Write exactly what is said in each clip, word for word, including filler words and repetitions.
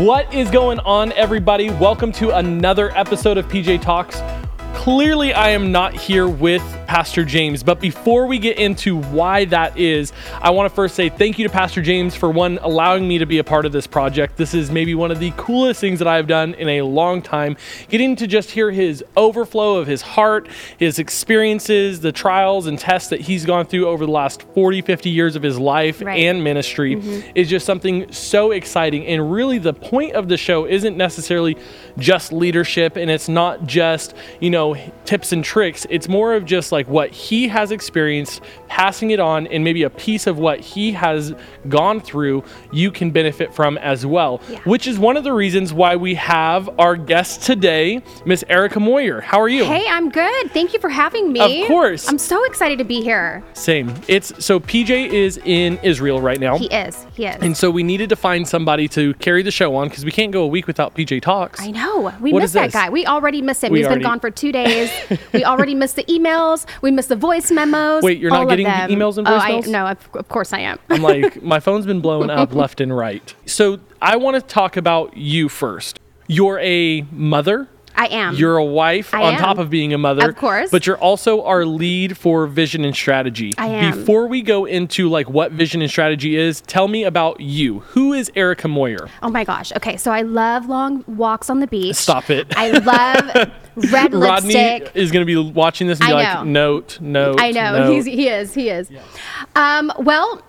What is going on, everybody? Welcome to another episode of P J Talks. Clearly, I am not here with Pastor James, but before we get into why that is, I want to first say thank you to Pastor James for, one, allowing me to be a part of this project. This is maybe one of the coolest things that I've done in a long time, getting to just hear his overflow of his heart, his experiences, the trials and tests that he's gone through over the last forty, fifty years of his life right. and ministry mm-hmm. is just something so exciting. And really the point of the show isn't necessarily just leadership, and it's not just, you know, tips and tricks. It's more of just like like what he has experienced, passing it on, and maybe a piece of what he has gone through you can benefit from as well, yeah. which is one of the reasons why we have our guest today, Miss Erica Moyer. How are you? Hey, I'm good. Thank you for having me. Of course. I'm so excited to be here. Same. It's so P J is in Israel right now. He is. He is. And so we needed to find somebody to carry the show on because we can't go a week without P J Talks. I know. We miss that guy. We already miss him. He's already... been gone for two days. We already missed the emails. We missed the voice memos. Wait, you're not getting emails and voicemails? Oh, I, no, of, of course I am. I'm like, my phone's been blown up left and right. So I want to talk about you first. You're a mother. I am. You're a wife I on am. top of being a mother. Of course. But you're also our lead for vision and strategy. I am. Before we go into like what vision and strategy is, tell me about you. Who is Erica Moyer? Oh my gosh. Okay. So I love long walks on the beach. Stop it. I love... red Rodney lipstick. Is going to be watching this and be like, note, note, I know. Note. He's, he is. He is. Yeah. Um, well,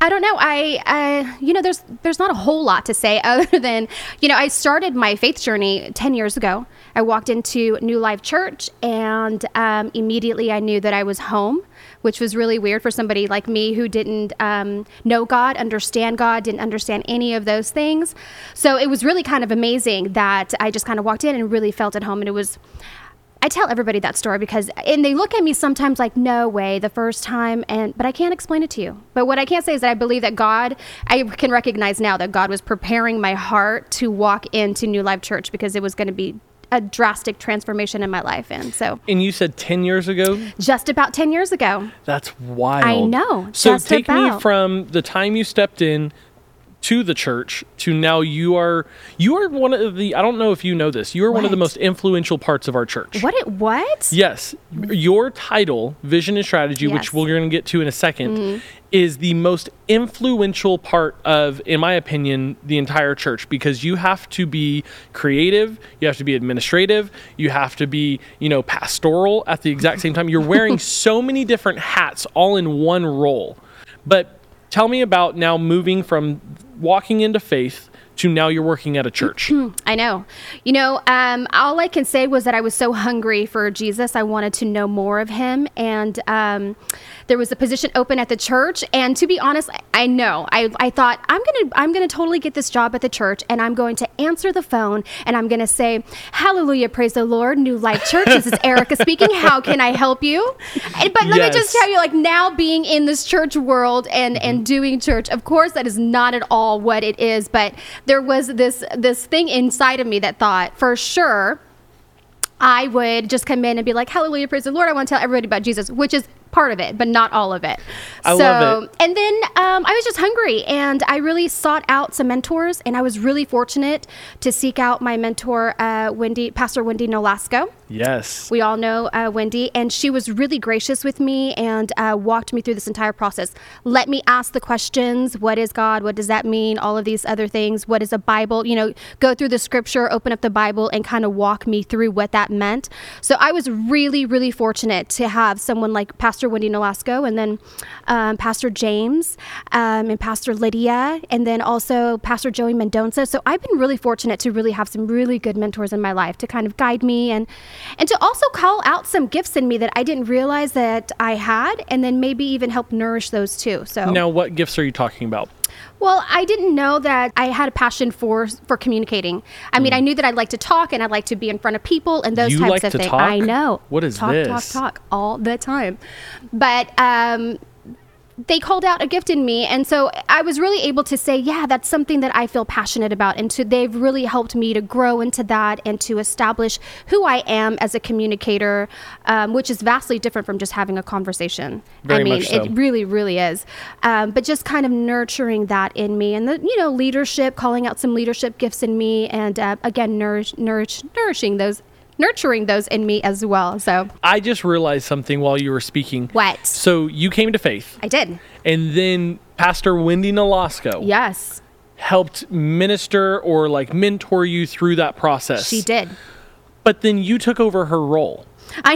I don't know. I, I, you know, there's there's not a whole lot to say other than, you know, I started my faith journey ten years ago. I walked into New Life Church and um, immediately I knew that I was home, which was really weird for somebody like me who didn't um, know God, understand God, didn't understand any of those things. So it was really kind of amazing that I just kind of walked in and really felt at home. And it was, I tell everybody that story because, and they look at me sometimes like, no way, the first time, and but I can't explain it to you. But what I can say is that I believe that God, I can recognize now that God was preparing my heart to walk into New Life Church because it was going to be a drastic transformation in my life. And so, and you said ten years ago, just about ten years ago. That's wild. I know. So just take about. me from the time you stepped in to the church to now you are, you are one of the, I don't know if you know this, you are what? one of the most influential parts of our church. What? It, what? Yes. Your title, Vision and Strategy, yes. which we're going to get to in a second, mm-hmm. is the most influential part of, in my opinion, the entire church, because you have to be creative, you have to be administrative, you have to be, you know, pastoral at the exact same time. You're wearing so many different hats all in one role. But tell me about now moving from walking into faith to now you're working at a church. I know. You know, um, all I can say was that I was so hungry for Jesus. I wanted to know more of him. And um, there was a position open at the church. And to be honest, I, I know, I, I thought I'm going to, I'm going to totally get this job at the church and I'm going to answer the phone and I'm going to say, hallelujah, praise the Lord, New Life Church. This is Erica speaking. How can I help you? And, but let yes. me just tell you, like now being in this church world and, mm-hmm. and doing church, of course, that is not at all what it is, but there was this this thing inside of me that thought, for sure, I would just come in and be like, hallelujah, praise the Lord. I want to tell everybody about Jesus, which is part of it, but not all of it. I so, love it. And then um, I was just hungry, and I really sought out some mentors, and I was really fortunate to seek out my mentor, uh, Wendy, Pastor Wendy Nolasco. Yes. We all know uh, Wendy, and she was really gracious with me and uh, walked me through this entire process. Let me ask the questions, what is God, what does that mean, all of these other things, what is a Bible, you know, go through the scripture, open up the Bible, and kind of walk me through what that meant. So I was really, really fortunate to have someone like Pastor Wendy Nolasco, and then um, Pastor James, um, and Pastor Lydia, and then also Pastor Joey Mendoza. So I've been really fortunate to really have some really good mentors in my life to kind of guide me and And to also call out some gifts in me that I didn't realize that I had, and then maybe even help nourish those too. So now what gifts are you talking about? Well, I didn't know that I had a passion for for communicating. I mean, mm. I knew that I liked to talk and I liked to be in front of people and those you types like of things. Talk? I know. What is talk, this? Talk, talk, talk all the time. But um, they called out a gift in me. And so I was really able to say, yeah, that's something that I feel passionate about. And so they've really helped me to grow into that and to establish who I am as a communicator, um, which is vastly different from just having a conversation. Very I mean, much so. It really, really is. Um, but just kind of nurturing that in me and the, you know, leadership, calling out some leadership gifts in me. And uh, again, nourish, nourish, nourishing those nurturing those in me as well. So I just realized something while you were speaking. What? So you came to faith. I did. And then Pastor Wendy Nolasco. Yes. Helped minister or like mentor you through that process. She did. But then you took over her role. I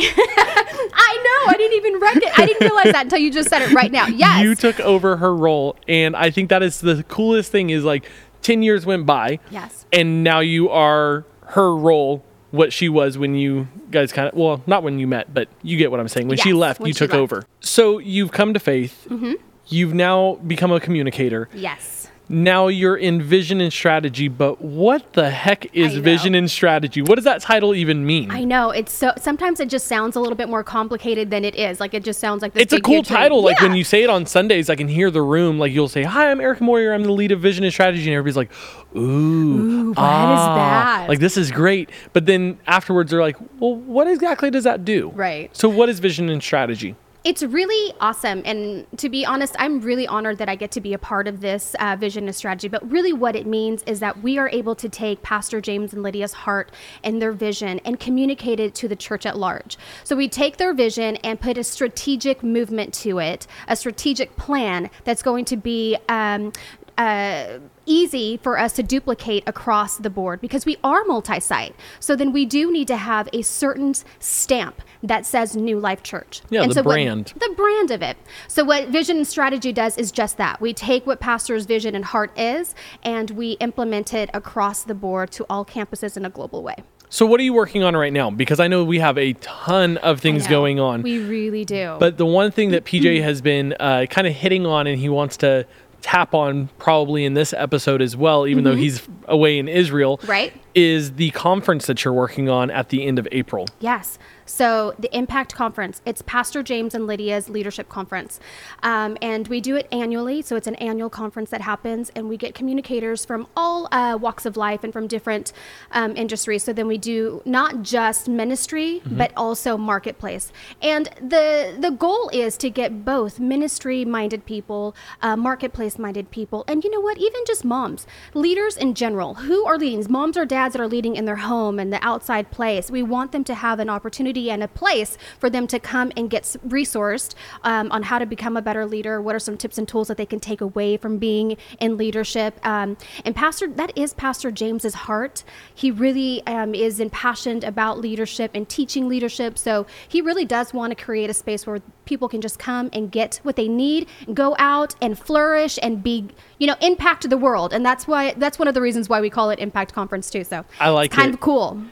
I know. I didn't even read it. I didn't realize that until you just said it right now. Yes. You took over her role. And I think that is the coolest thing is like ten years went by. Yes. And now you are her role. What she was when you guys kind of, well, not when you met, but you get what I'm saying. When yes, she left, when you she took left. over. So you've come to faith. Mm-hmm. You've now become a communicator. Yes. Now you're in vision and strategy, but what the heck is vision and strategy? What does that title even mean? I know. It's so, sometimes it just sounds a little bit more complicated than it is. Like it just sounds like this. It's a cool title. Like yeah. when you say it on Sundays, I can hear the room. Like you'll say, hi, I'm Erica Moyer. I'm the lead of vision and strategy. And everybody's like, ooh, ooh what ah, is that? Like this is great. But then afterwards they're like, well, what exactly does that do? Right. So what is vision and strategy? It's really awesome. And to be honest, I'm really honored that I get to be a part of this uh, vision and strategy. But really what it means is that we are able to take Pastor James and Lydia's heart and their vision and communicate it to the church at large. So we take their vision and put a strategic movement to it, a strategic plan that's going to be um, uh, easy for us to duplicate across the board because we are multi-site. So then we do need to have a certain stamp that says New Life Church. Yeah, and the so brand. What, the brand of it. So what vision and strategy does is just that. We take what Pastor's vision and heart is, and we implement it across the board to all campuses in a global way. So what are you working on right now? Because I know we have a ton of things going on. We really do. But the one thing that P J has been uh, kind of hitting on and he wants to tap on probably in this episode as well, even mm-hmm. though he's away in Israel, right? Is the conference that you're working on at the end of April. Yes. So the Impact Conference, it's Pastor James and Lydia's leadership conference. Um, and we do it annually. So it's an annual conference that happens and we get communicators from all uh, walks of life and from different um, industries. So then we do not just ministry, mm-hmm. but also marketplace. And the the goal is to get both ministry-minded people, uh, marketplace-minded people, and you know what, even just moms, leaders in general, who are leading, moms or dads that are leading in their home and the outside place. We want them to have an opportunity and a place for them to come and get resourced um, on how to become a better leader. What are some tips and tools that they can take away from being in leadership? Um, and Pastor, that is Pastor James's heart. He really um, is impassioned about leadership and teaching leadership. So he really does want to create a space where people can just come and get what they need, go out and flourish and be, you know, impact the world. And that's why that's one of the reasons why we call it Impact Conference too. So I like it's kind it. of cool.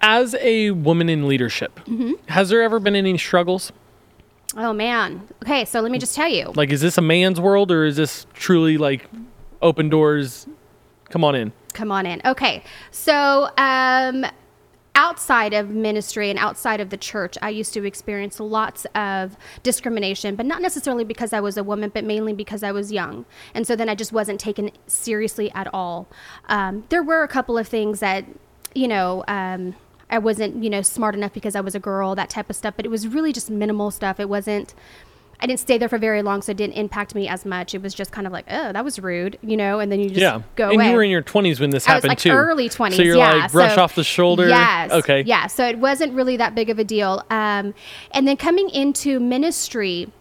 As a woman in leadership, mm-hmm. has there ever been any struggles? Oh, man. Okay, so let me just tell you. Like, is this a man's world or is this truly like open doors? Come on in. Come on in. Okay, so um, outside of ministry and outside of the church, I used to experience lots of discrimination, but not necessarily because I was a woman, but mainly because I was young. And so then I just wasn't taken seriously at all. Um, there were a couple of things that, you know, um, I wasn't, you know, smart enough because I was a girl, that type of stuff. But it was really just minimal stuff. It wasn't, I didn't stay there for very long, so it didn't impact me as much. It was just kind of like, oh, that was rude, you know, and then you just yeah. go and away. And you were in your twenties when this I happened, was like too. early twenties, So you're yeah. like, brush so, off the shoulder. Yes. Okay. Yeah, so it wasn't really that big of a deal. Um, and then coming into ministry,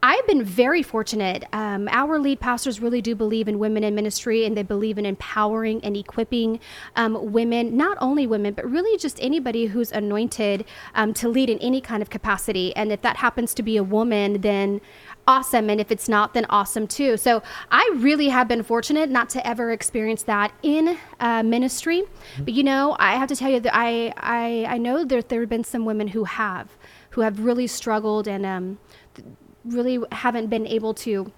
I've been very fortunate. Um, our lead pastors really do believe in women in ministry, and they believe in empowering and equipping um, women, not only women, but really just anybody who's anointed um, to lead in any kind of capacity. And if that happens to be a woman, then awesome. And if it's not, then awesome too. So I really have been fortunate not to ever experience that in uh, ministry. Mm-hmm. But you know, I have to tell you that I, I, I know that there have been some women who have, who have really struggled and um, th- really haven't been able to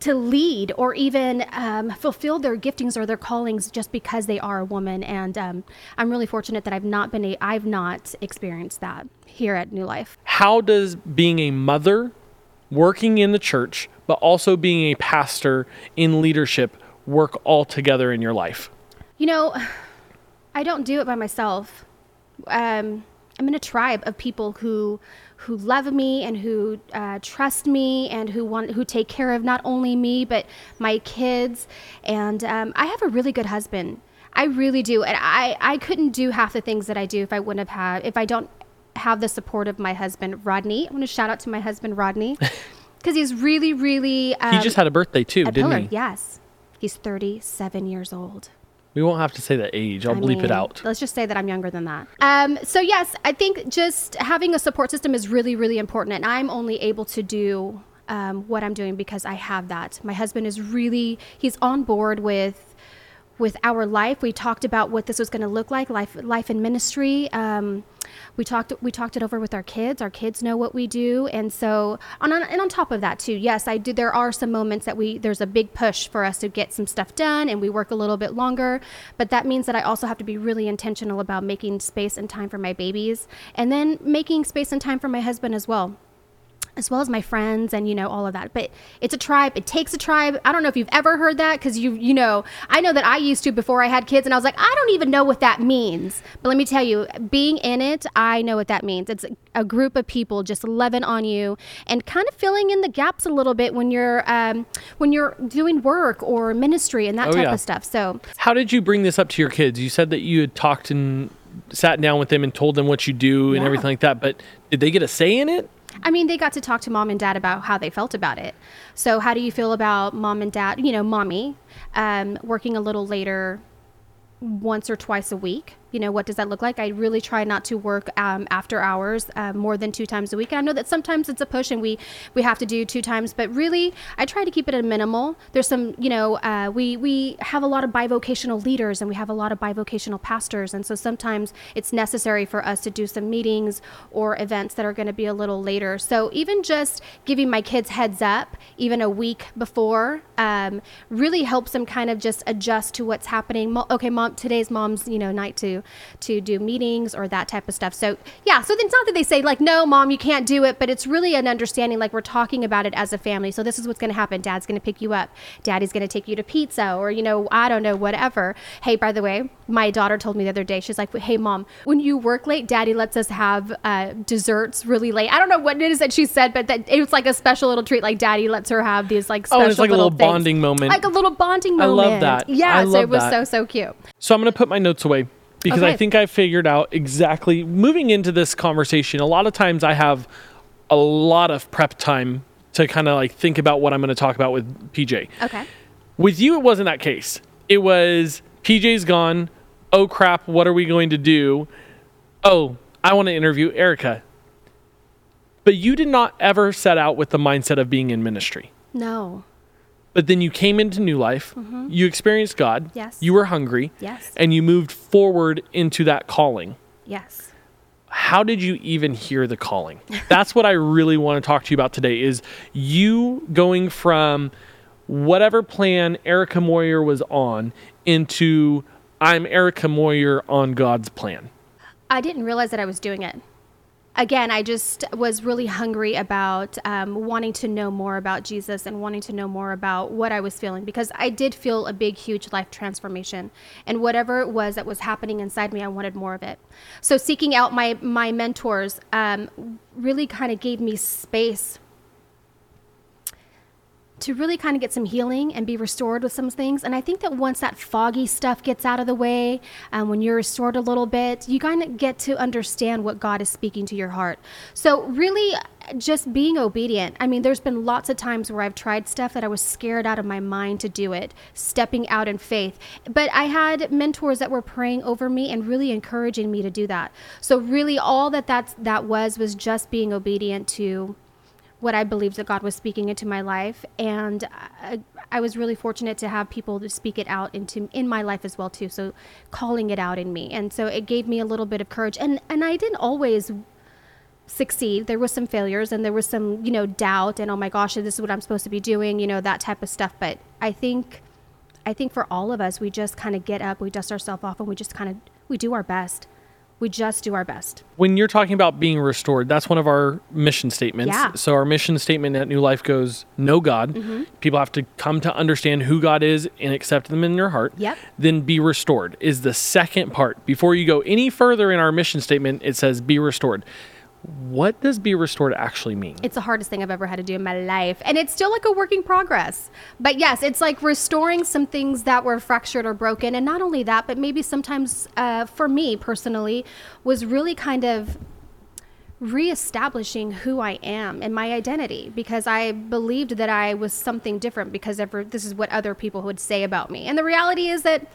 to lead or even um, fulfill their giftings or their callings just because they are a woman. And um, I'm really fortunate that I've not been a, I've not experienced that here at New Life. How does being a mother working in the church, but also being a pastor in leadership work all together in your life? You know, I don't do it by myself. Um, I'm in a tribe of people who who love me and who uh, trust me and who want who take care of not only me, but my kids. And um, I have a really good husband. I really do. And I, I couldn't do half the things that I do if I wouldn't have had, if I don't have the support of my husband, Rodney. I want to shout out to my husband, Rodney, because he's really, really... Um, he just had a birthday too, a didn't pillar. He? Yes. He's thirty-seven years old. We won't have to say the age. I'll I bleep mean, it out. Let's just say that I'm younger than that. Um, so yes, I think just having a support system is really, really important. And I'm only able to do um, what I'm doing because I have that. My husband is really, he's on board with with our life. We talked about what this was going to look like, life life in ministry. Um, we talked we talked it over with our kids. Our kids know what we do. And so, and on, and on top of that too, yes, I do. There are some moments that we, there's a big push for us to get some stuff done and we work a little bit longer. But that means that I also have to be really intentional about making space and time for my babies and then making space and time for my husband as well. as well as my friends and, you know, all of that. But it's a tribe. It takes a tribe. I don't know if you've ever heard that because, you you know, I know that I used to before I had kids and I was like, I don't even know what that means. But let me tell you, being in it, I know what that means. It's a group of people just loving on you and kind of filling in the gaps a little bit when you're um, when you're doing work or ministry and that oh, type yeah. of stuff. So how did you bring this up to your kids? You said that you had talked and sat down with them and told them what you do and yeah. everything like that. But did they get a say in it? I mean, they got to talk to mom and dad about how they felt about it. So how do you feel about mom and dad, you know, mommy, um, working a little later once or twice a week? You know, what does that look like? I really try not to work um, after hours uh, more than two times a week. And I know that sometimes it's a push and we, we have to do two times, but really I try to keep it at a minimal. There's some, you know, uh, we, we have a lot of bivocational leaders and we have a lot of bivocational pastors. And so sometimes it's necessary for us to do some meetings or events that are going to be a little later. So even just giving my kids heads up, even a week before, um, really helps them kind of just adjust to what's happening. Mo- okay, mom, today's mom's, you know, night to to do meetings or that type of stuff. So yeah, so it's not that they say like, no, mom, you can't do it, but it's really an understanding, like we're talking about it as a family. So this is what's going to happen. Dad's going to pick you up. Daddy's going to take you to pizza or, you know, I don't know, whatever. Hey, by the way, my daughter told me the other day, she's like, hey mom, when you work late, daddy lets us have uh, desserts really late. I don't know what it is that she said, but that it was like a special little treat. Like daddy lets her have these like special oh, it's like little a little things. Bonding moment. Like a little bonding moment. I love that. Yeah, I love so it was that. so, so cute. So I'm going to put my notes away. Because okay. I think I figured out exactly, moving into this conversation, a lot of times I have a lot of prep time to kind of like think about what I'm going to talk about with P J. Okay. With you, it wasn't that case. It was, P J's gone. Oh, crap. What are we going to do? Oh, I want to interview Erica. But you did not ever set out with the mindset of being in ministry. No. But then you came into New Life, mm-hmm. you experienced God, yes. you were hungry, yes. and you moved forward into that calling. Yes. How did you even hear the calling? That's what I really want to talk to you about today is you going from whatever plan Erica Moyer was on into I'm Erica Moyer on God's plan. I didn't realize that I was doing it. Again, I just was really hungry about um, wanting to know more about Jesus and wanting to know more about what I was feeling, because I did feel a big, huge life transformation, and whatever it was that was happening inside me, I wanted more of it. So seeking out my, my mentors um, really kind of gave me space to really kind of get some healing and be restored with some things. And I think that once that foggy stuff gets out of the way, um, when you're restored a little bit, you kind of get to understand what God is speaking to your heart. So really just being obedient. I mean, there's been lots of times where I've tried stuff that I was scared out of my mind to do it, stepping out in faith. But I had mentors that were praying over me and really encouraging me to do that. So really all that that's, that was, was just being obedient to what I believed that God was speaking into my life. And I, I was really fortunate to have people to speak it out into in my life as well too. So calling it out in me. And so it gave me a little bit of courage. And and I didn't always succeed. There was some failures and there was some, you know, doubt and oh my gosh, this is what I'm supposed to be doing, you know, that type of stuff. But I think I think for all of us, we just kind of get up, we dust ourselves off and we just kind of, we do our best. We just do our best. When you're talking about being restored, that's one of our mission statements. Yeah. So our mission statement at New Life goes, know God. Mm-hmm. People have to come to understand who God is and accept them in their heart. Yep. Then be restored is the second part. Before you go any further in our mission statement, it says be restored. What does be restored actually mean? It's the hardest thing I've ever had to do in my life. And it's still like a work in progress. But yes, it's like restoring some things that were fractured or broken. And not only that, but maybe sometimes uh, for me personally was really kind of reestablishing who I am and my identity, because I believed that I was something different because ever, this is what other people would say about me. And the reality is that,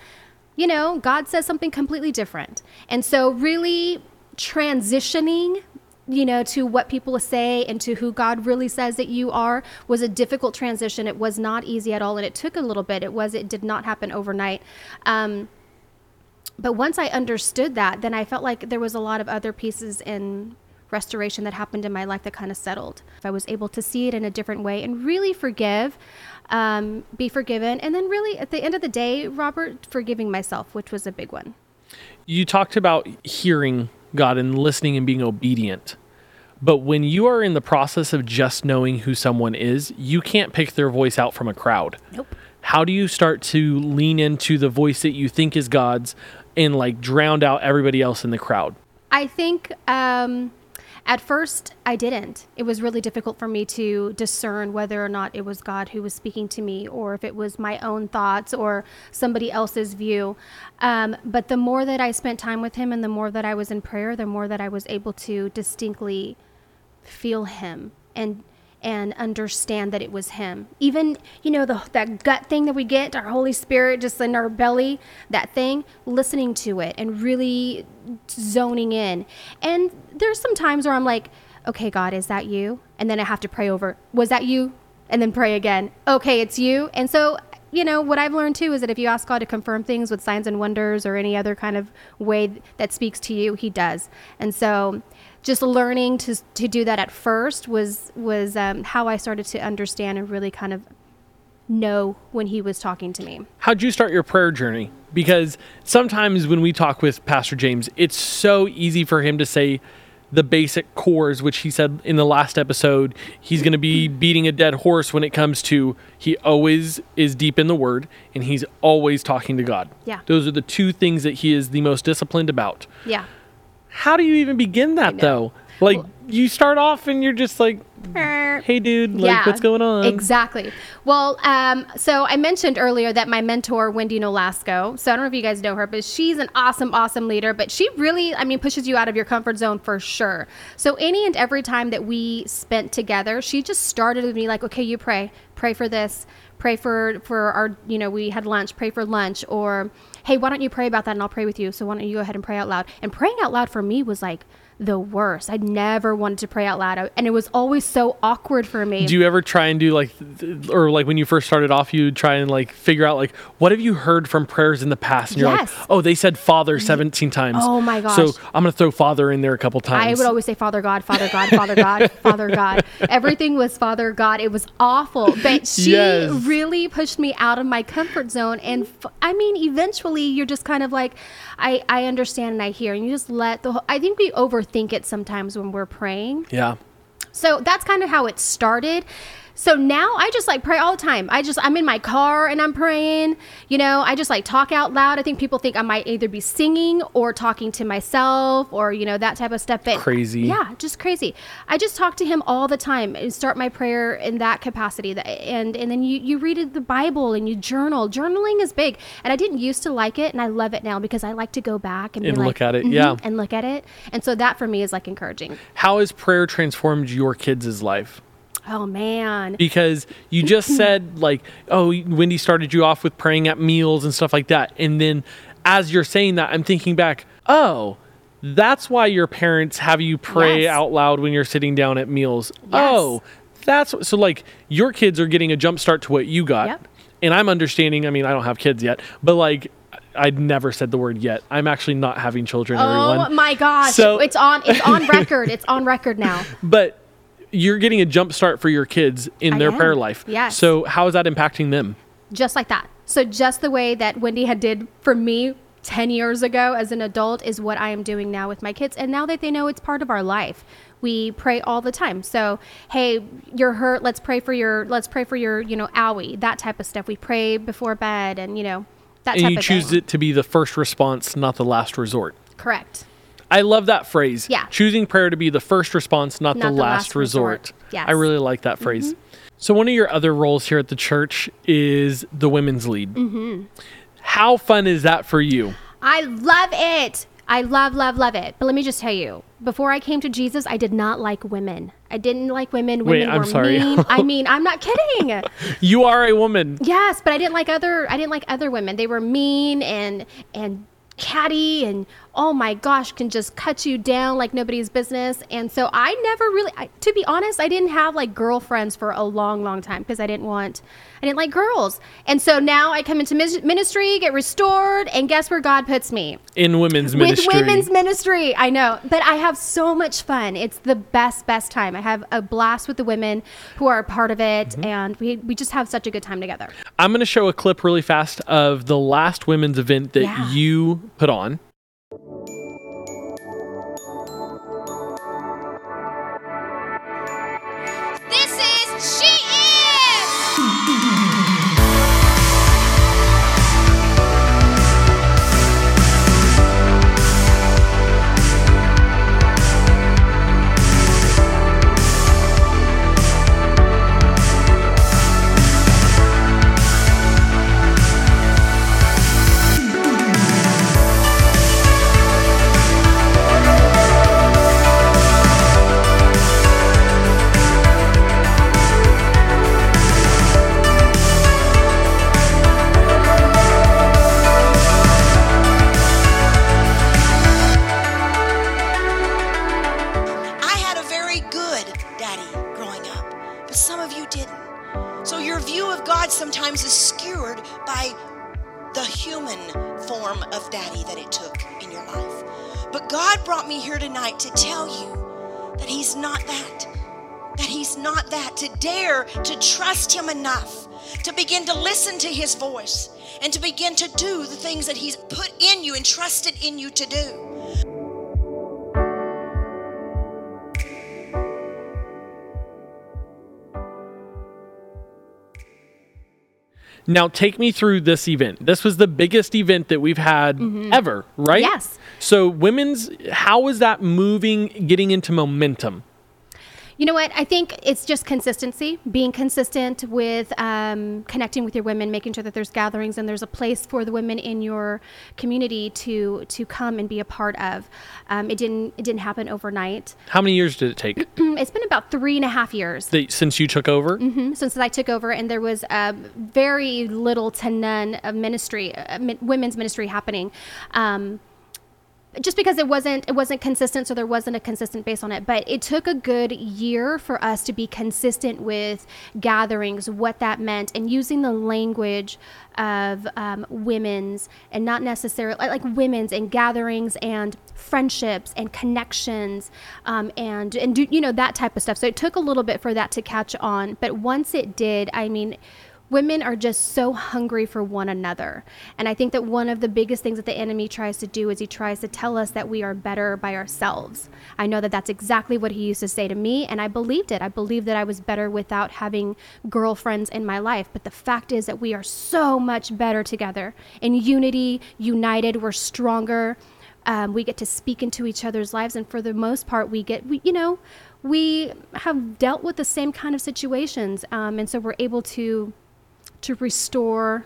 you know, God says something completely different. And so really transitioning, you know, to what people say and to who God really says that you are was a difficult transition. It was not easy at all. And it took a little bit. It was, it did not happen overnight. Um, but once I understood that, then I felt like there was a lot of other pieces in restoration that happened in my life that kind of settled. I was able to see it in a different way and really forgive, um, be forgiven. And then really at the end of the day, Robert, forgiving myself, which was a big one. You talked about hearing God and listening and being obedient. But when you are in the process of just knowing who someone is, you can't pick their voice out from a crowd. Nope. How do you start to lean into the voice that you think is God's and like drown out everybody else in the crowd? I think um, at first I didn't. It was really difficult for me to discern whether or not it was God who was speaking to me or if it was my own thoughts or somebody else's view. Um, but the more that I spent time with him and the more that I was in prayer, the more that I was able to distinctly feel him and and understand that it was him. Even, you know, the that gut thing that we get, our Holy Spirit just in our belly, that thing, listening to it and really zoning in. And there's some times where I'm like, okay, God, is that you? And then I have to pray over, was that you? And then pray again, okay, it's you. And so, you know, what I've learned too is that if you ask God to confirm things with signs and wonders or any other kind of way that speaks to you, he does. And so just learning to to do that at first was was um, how I started to understand and really kind of know when he was talking to me. How'd you start your prayer journey? Because sometimes when we talk with Pastor James, it's so easy for him to say the basic cores, which he said in the last episode, he's going to be beating a dead horse when it comes to he always is deep in the word and he's always talking to God. Yeah. Those are the two things that he is the most disciplined about. Yeah. How do you even begin that though? Like well, you start off and you're just like, hey dude, like yeah, what's going on? Exactly. Well, um, so I mentioned earlier that my mentor, Wendy Nolasco, so I don't know if you guys know her, but she's an awesome, awesome leader, but she really, I mean, pushes you out of your comfort zone for sure. So any and every time that we spent together, she just started with me like, okay, you pray, pray for this, pray for, for our, you know, we had lunch, pray for lunch, or hey, why don't you pray about that and I'll pray with you. So why don't you go ahead and pray out loud? And praying out loud for me was like the worst. I never wanted to pray out loud. And it was always so awkward for me. Do you ever try and do like, or like when you first started off, you try and like figure out like, what have you heard from prayers in the past? And you're yes. like, oh, they said Father seventeen times. Oh my gosh. So I'm going to throw Father in there a couple times. I would always say Father God, Father God, Father God, Father God. Everything was Father God. It was awful. But she yes. really pushed me out of my comfort zone. And f- I mean, eventually you're just kind of like, I, I understand and I hear, and you just let the whole, I think we over think it sometimes when we're praying. Yeah. So that's kind of how it started. So now I just like pray all the time. I just, I'm in my car and I'm praying, you know, I just like talk out loud. I think people think I might either be singing or talking to myself or, you know, that type of stuff. But crazy. Yeah, just crazy. I just talk to him all the time and start my prayer in that capacity. And and then you, you read the Bible and you journal. Journaling is big. And I didn't used to like it. And I love it now because I like to go back and, and be look like, at it. Mm-hmm, yeah. And look at it. And so that for me is like encouraging. How has prayer transformed your kids' life? Oh, man. Because you just said like, oh, Wendy started you off with praying at meals and stuff like that. And then as you're saying that, I'm thinking back, oh, that's why your parents have you pray yes. out loud when you're sitting down at meals. Yes. Oh, that's so like your kids are getting a jump start to what you got. Yep. And I'm understanding. I mean, I don't have kids yet, but like I'd never said the word yet. I'm actually not having children. Oh, everyone. My gosh. So it's on. It's on record. It's on record now. But you're getting a jump start for your kids in I their am. prayer life. Yes. So how is that impacting them? Just like that. So just the way that Wendy had did for me ten years ago as an adult is what I am doing now with my kids. And now that they know it's part of our life, we pray all the time. So, hey, you're hurt. Let's pray for your, let's pray for your, you know, owie, that type of stuff. We pray before bed and, you know, that and type of thing. You choose it to be the first response, not the last resort. Correct. I love that phrase. Yeah. Choosing prayer to be the first response, not, not the, the last, last resort. resort. Yes. I really like that phrase. Mm-hmm. So one of your other roles here at the church is the women's lead. Mm-hmm. How fun is that for you? I love it. I love, love, love it. But let me just tell you, before I came to Jesus, I did not like women. I didn't like women. Women Wait, I'm were sorry. mean. I mean, I'm not kidding. You are a woman. Yes, but I didn't like other, I didn't like other women. They were mean and, and catty and, oh my gosh, can just cut you down like nobody's business. And so I never really, I, to be honest, I didn't have like girlfriends for a long, long time because I didn't want, I didn't like girls. And so now I come into ministry, get restored, and guess where God puts me? In women's ministry. With women's ministry, I know. But I have so much fun. It's the best, best time. I have a blast with the women who are a part of it, mm-hmm. and we, we just have such a good time together. I'm going to show a clip really fast of the last women's event that yeah. you put on. His voice and to begin to do the things that he's put in you and trusted in you to do. Now take me through this event. This was the biggest event that we've had mm-hmm. ever, right? Yes. So women's, how is that moving, getting into momentum? You know what? I think it's just consistency, being consistent with um, connecting with your women, making sure that there's gatherings and there's a place for the women in your community to to come and be a part of. Um, it didn't it didn't happen overnight. How many years did it take? It's been about three and a half years. The, since you took over? Mm-hmm, since I took over, and there was uh, very little to none of ministry, uh, women's ministry happening. Um Just because it wasn't it wasn't consistent, so there wasn't a consistent base on it. But it took a good year for us to be consistent with gatherings, what that meant, and using the language of um, women's and not necessarily like women's and gatherings and friendships and connections um, and and do, you know, that type of stuff. So it took a little bit for that to catch on, but once it did, I mean. Women are just so hungry for one another. And I think that one of the biggest things that the enemy tries to do is he tries to tell us that we are better by ourselves. I know that that's exactly what he used to say to me, and I believed it. I believed that I was better without having girlfriends in my life. But the fact is that we are so much better together. In unity, united, we're stronger. Um, we get to speak into each other's lives. And for the most part, we get, we, you know, we have dealt with the same kind of situations. Um, and so we're able to... to restore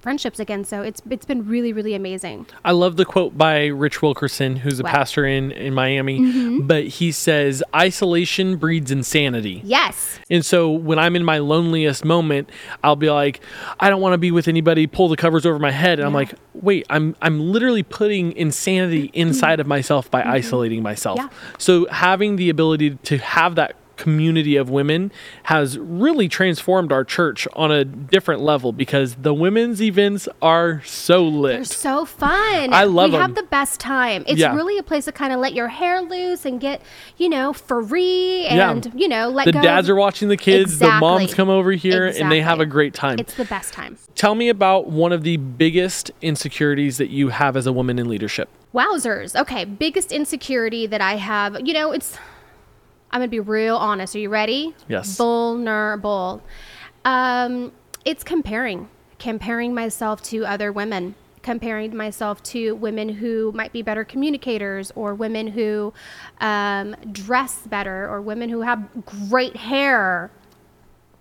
friendships again. So it's it's been really, really amazing. I love the quote by Rich Wilkerson, who's a wow. pastor in, in Miami, mm-hmm. but he says, isolation breeds insanity. Yes. And so when I'm in my loneliest moment, I'll be like, I don't want to be with anybody, pull the covers over my head. And yeah. I'm like, wait, I'm, I'm literally putting insanity inside mm-hmm. of myself by mm-hmm. isolating myself. Yeah. So having the ability to have that community of women has really transformed our church on a different level, because the women's events are so lit. They're so fun. I love them. We have the best time. It's yeah. really a place to kind of let your hair loose and get, you know, free and, yeah. you know, let the go. The dads are watching the kids. Exactly. The moms come over here exactly. and they have a great time. It's the best time. Tell me about one of the biggest insecurities that you have as a woman in leadership. Wowzers. Okay. Biggest insecurity that I have, you know, it's... I'm going to be real honest. Are you ready? Yes. Vulnerable. Um, it's comparing, comparing myself to other women, comparing myself to women who might be better communicators, or women who um, dress better, or women who have great hair,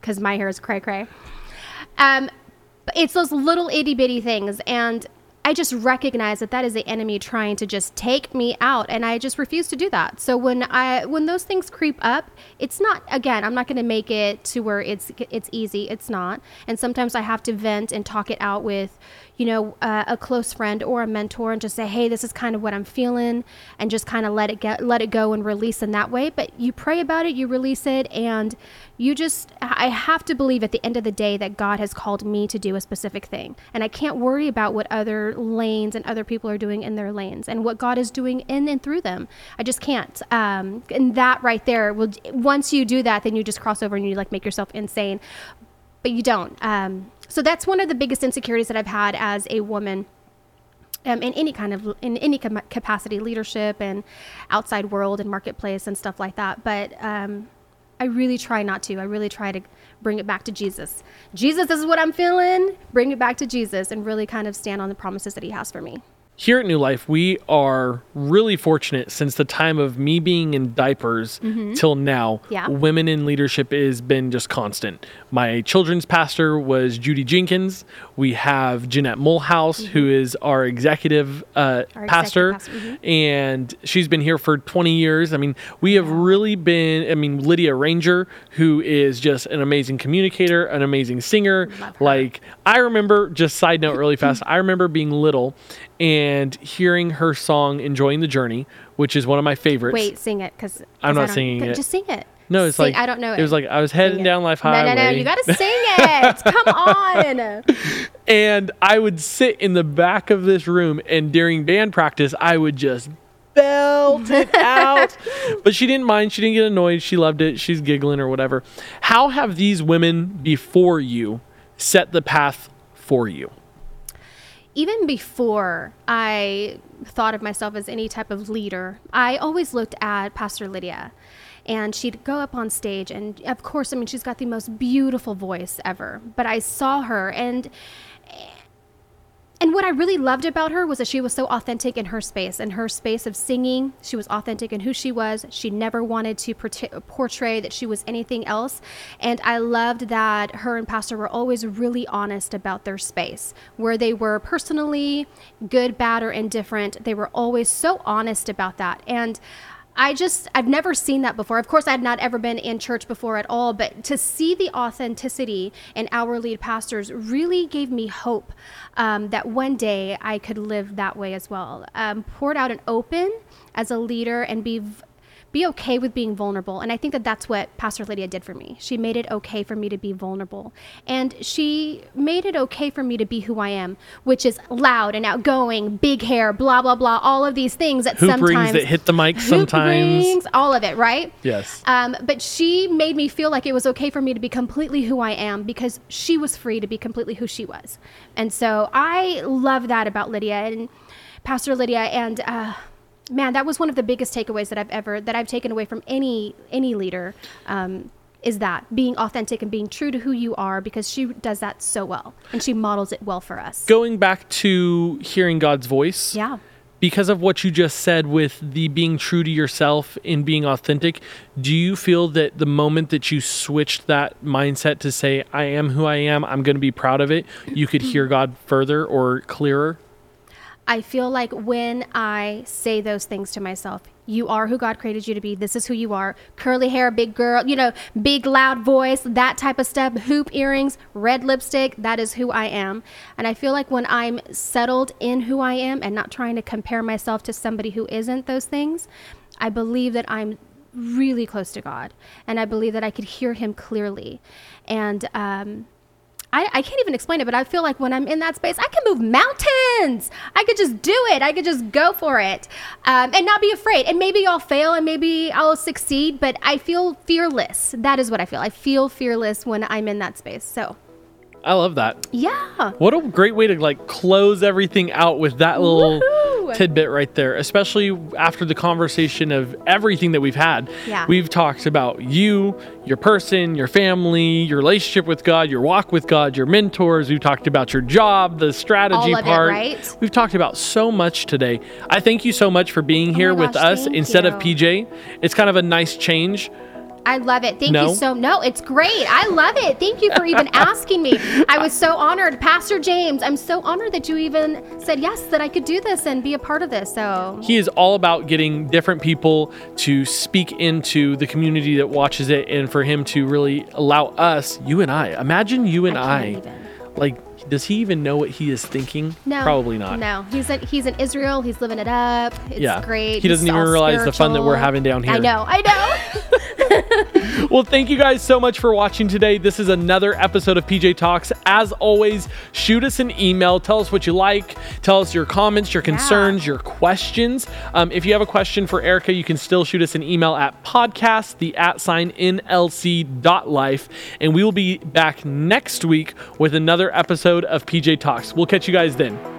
because my hair is cray cray. Um, it's those little itty bitty things. And I just recognize that that is the enemy trying to just take me out, and I just refuse to do that. So when I when those things creep up, it's not, again, I'm not going to make it to where it's it's easy. It's not. And sometimes I have to vent and talk it out with, you know, uh, a close friend or a mentor, and just say, hey, this is kind of what I'm feeling, and just kind of let it get let it go and release in that way. But you pray about it, you release it, and you just, I have to believe at the end of the day that God has called me to do a specific thing, and I can't worry about what other lanes and other people are doing in their lanes and what God is doing in and through them. I just can't. Um, and that right there will, once you do that, then you just cross over and you like make yourself insane, but you don't. Um, so that's one of the biggest insecurities that I've had as a woman, um, in any kind of, in any com- capacity, leadership and outside world and marketplace and stuff like that. But, um, I really try not to. I really try to bring it back to Jesus. Jesus, this is what I'm feeling. Bring it back to Jesus and really kind of stand on the promises that he has for me. Here at New Life, we are really fortunate since the time of me being in diapers mm-hmm. till now, yeah. women in leadership has been just constant. My children's pastor was Judy Jenkins. We have Jeanette Mulhouse, mm-hmm. who is our executive, uh, our pastor, executive pastor. Mm-hmm. And she's been here for twenty years. I mean, we have really been, I mean, Lydia Ranger, who is just an amazing communicator, an amazing singer. Like, I remember, just side note really fast, I remember being little and hearing her song "Enjoying the Journey," which is one of my favorites. Wait, sing it, because I'm not singing it. Just sing it. No, it's sing, like I don't know. It, it was like I was heading down Life Highway. No, no, no! You gotta sing it. Come on. And I would sit in the back of this room, and during band practice, I would just belt it out. But she didn't mind. She didn't get annoyed. She loved it. She's giggling or whatever. How have these women before you set the path for you? Even before I thought of myself as any type of leader, I always looked at Pastor Lydia, and she'd go up on stage, and of course, I mean, she's got the most beautiful voice ever, but I saw her, and and what I really loved about her was that she was so authentic in her space, in her space of singing. She was authentic in who she was. She never wanted to portray that she was anything else. And I loved that her and Pastor were always really honest about their space, where they were personally, good, bad, or indifferent. They were always so honest about that. And I just, I've never seen that before. Of course, I'd not ever been in church before at all, but to see the authenticity in our lead pastors really gave me hope um, that one day I could live that way as well. Um, poured out and open as a leader, and be be okay with being vulnerable. And I think that that's what Pastor Lydia did for me. She made it okay for me to be vulnerable. And she made it okay for me to be who I am, which is loud and outgoing, big hair, blah, blah, blah, all of these things that hoop sometimes... rings that hit the mic sometimes. Rings, all of it, right? Yes. Um, but she made me feel like it was okay for me to be completely who I am, because she was free to be completely who she was. And so I love that about Lydia and Pastor Lydia. And... Uh, man, that was one of the biggest takeaways that I've ever, that I've taken away from any, any leader, um, is that being authentic and being true to who you are, because she does that so well, and she models it well for us. Going back to hearing God's voice. Yeah. Because of what you just said with the being true to yourself and being authentic, do you feel that the moment that you switched that mindset to say, I am who I am, I'm going to be proud of it, you could hear God further or clearer? I feel like when I say those things to myself, you are who God created you to be. This is who you are. Curly hair, big girl, you know, big loud voice, that type of stuff, hoop earrings, red lipstick. That is who I am. And I feel like when I'm settled in who I am and not trying to compare myself to somebody who isn't those things, I believe that I'm really close to God, and I believe that I could hear him clearly. And um, I, I can't even explain it, but I feel like when I'm in that space, I can move mountains. I could just do it. I could just go for it um, and not be afraid. And maybe I'll fail and maybe I'll succeed, but I feel fearless. That is what I feel. I feel fearless when I'm in that space. So I love that. Yeah. What a great way to like close everything out with that little Woo-hoo. tidbit right there, especially after the conversation of everything that we've had. Yeah. We've talked about you, your person, your family, your relationship with God, your walk with God, your mentors. We've talked about your job, the strategy All of part. It, right? We've talked about so much today. I thank you so much for being here oh my with gosh, us instead you. of P J. It's kind of a nice change. I love it. Thank no. you so No, it's great. I love it. Thank you for even asking me. I was so honored. Pastor James, I'm so honored that you even said yes, that I could do this and be a part of this. So he is all about getting different people to speak into the community that watches it, and for him to really allow us, you and I. Imagine you and I. I even. Like, does he even know what he is thinking? No. Probably not. No. He's a, he's in Israel. He's living it up. It's yeah. great. He doesn't he's even realize spiritual. the fun that we're having down here. I know. I know. Well, thank you guys so much for watching today. This is another episode of P J Talks. As always, shoot us an email. Tell us what you like. Tell us your comments, your concerns, yeah. your questions. Um, if you have a question for Erica, you can still shoot us an email at podcast, the at sign nlc.life. And we will be back next week with another episode of P J Talks. We'll catch you guys then.